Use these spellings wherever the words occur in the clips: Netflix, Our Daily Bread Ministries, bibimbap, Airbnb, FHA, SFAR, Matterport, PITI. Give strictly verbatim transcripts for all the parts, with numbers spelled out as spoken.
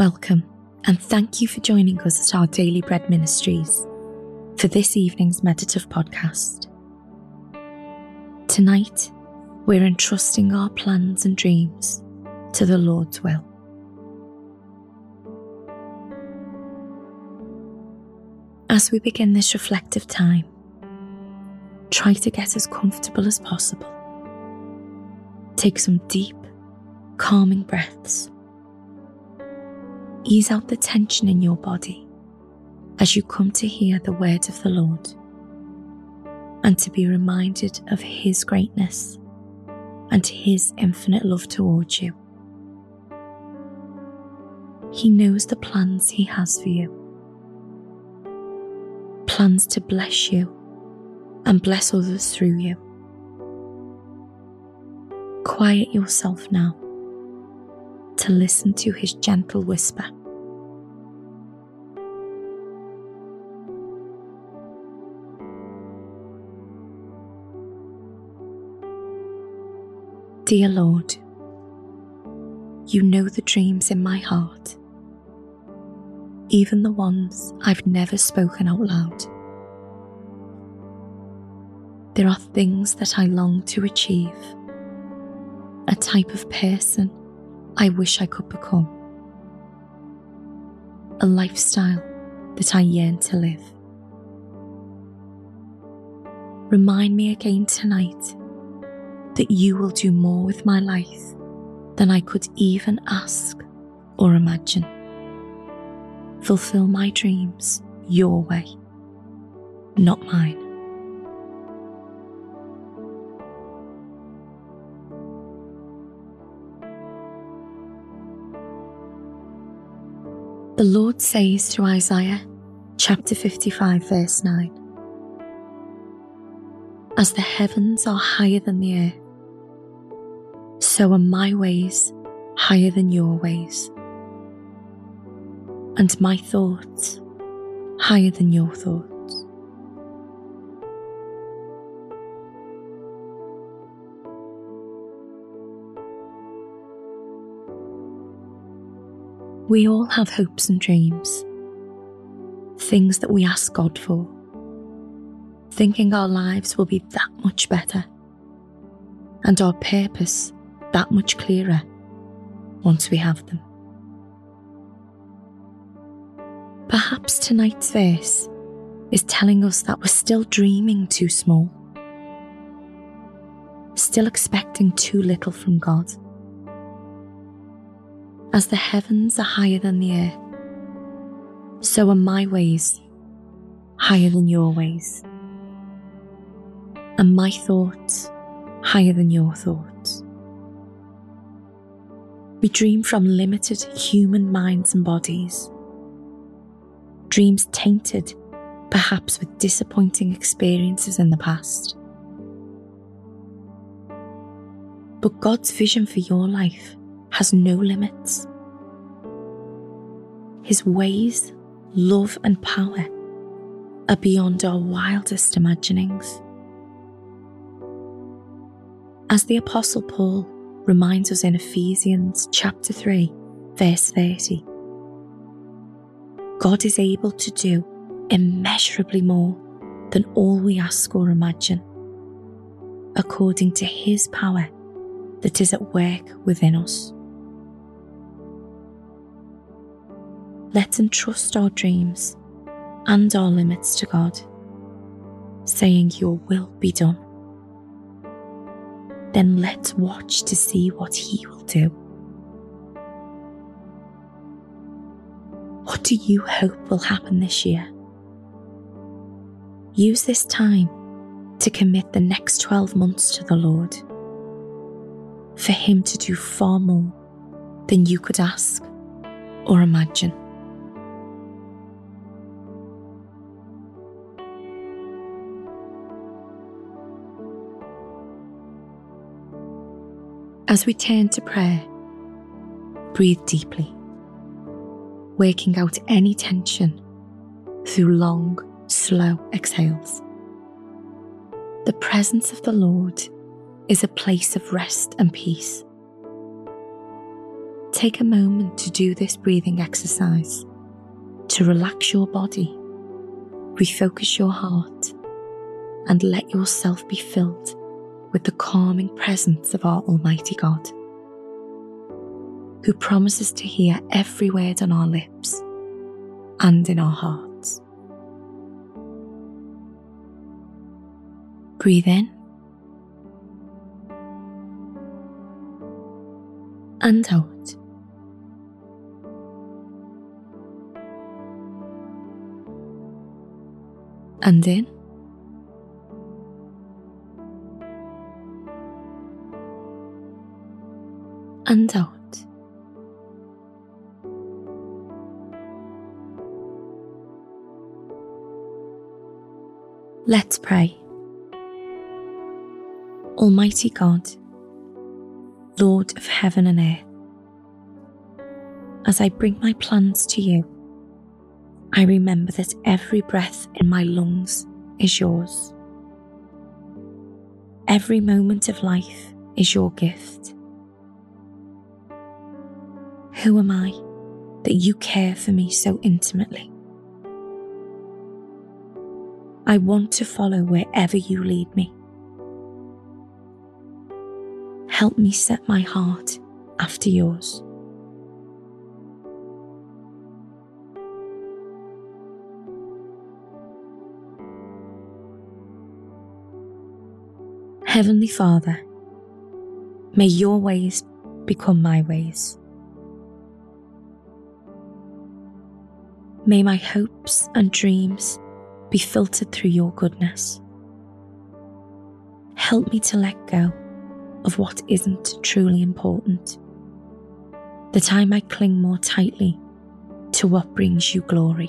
Welcome, and thank you for joining us at Our Daily Bread Ministries for this evening's meditative podcast. Tonight, we're entrusting our plans and dreams to the Lord's will. As we begin this reflective time, try to get as comfortable as possible. Take some deep, calming breaths. Ease out the tension in your body as you come to hear the word of the Lord and to be reminded of His greatness and His infinite love towards you. He knows the plans He has for you, plans to bless you and bless others through you. Quiet yourself now to listen to His gentle whisper. Dear Lord, You know the dreams in my heart, even the ones I've never spoken out loud. There are things that I long to achieve, a type of person I wish I could become, a lifestyle that I yearn to live. Remind me again tonight that You will do more with my life than I could even ask or imagine. Fulfill my dreams Your way, not mine. The Lord says to Isaiah, chapter fifty-five, verse nine, "As the heavens are higher than the earth, so are My ways higher than Your ways, and My thoughts higher than Your thoughts." We all have hopes and dreams, things that we ask God for, thinking our lives will be that much better and our purpose that much clearer once we have them. Perhaps tonight's verse is telling us that we're still dreaming too small, still expecting too little from God. As the heavens are higher than the earth, so are My ways higher than Your ways, and My thoughts higher than Your thoughts. We dream from limited human minds and bodies, dreams tainted perhaps with disappointing experiences in the past. But God's vision for your life has no limits. His ways, love and power are beyond our wildest imaginings. As the Apostle Paul reminds us in Ephesians chapter three, verse thirty, God is able to do immeasurably more than all we ask or imagine, according to His power that is at work within us. Let's entrust our dreams and our limits to God, saying, "Your will be done." Then let's watch to see what He will do. What do you hope will happen this year? Use this time to commit the next twelve months to the Lord, for Him to do far more than you could ask or imagine. As we turn to prayer, breathe deeply, working out any tension through long, slow exhales. The presence of the Lord is a place of rest and peace. Take a moment to do this breathing exercise, to relax your body, refocus your heart, and let yourself be filled with the calming presence of our Almighty God, who promises to hear every word on our lips and in our hearts. Breathe in and out. And in. And out. Let's pray. Almighty God, Lord of heaven and earth, as I bring my plans to you, I remember that every breath in my lungs is yours. Every moment of life is your gift. Who am I that you care for me so intimately? I want to follow wherever you lead me. Help me set my heart after yours. Heavenly Father, may your ways become my ways. May my hopes and dreams be filtered through your goodness. Help me to let go of what isn't truly important, that I might cling more tightly to what brings you glory.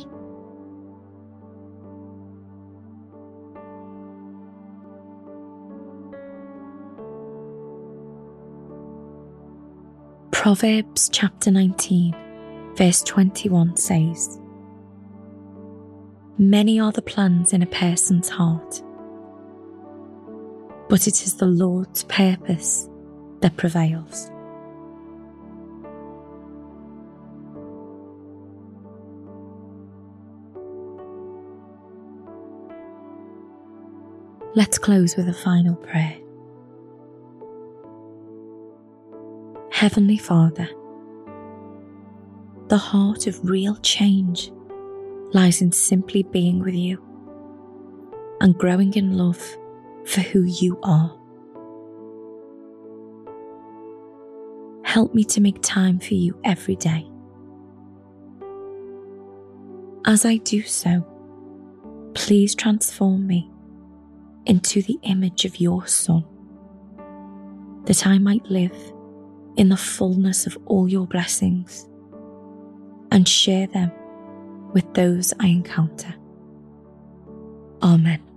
Proverbs chapter nineteen, verse twenty-one says, "Many are the plans in a person's heart, but it is the Lord's purpose that prevails." Let's close with a final prayer. Heavenly Father, the heart of real change lies in simply being with you and growing in love for who you are. Help me to make time for you every day. As I do so, please transform me into the image of your Son, that I might live in the fullness of all your blessings and share them with those I encounter. Amen.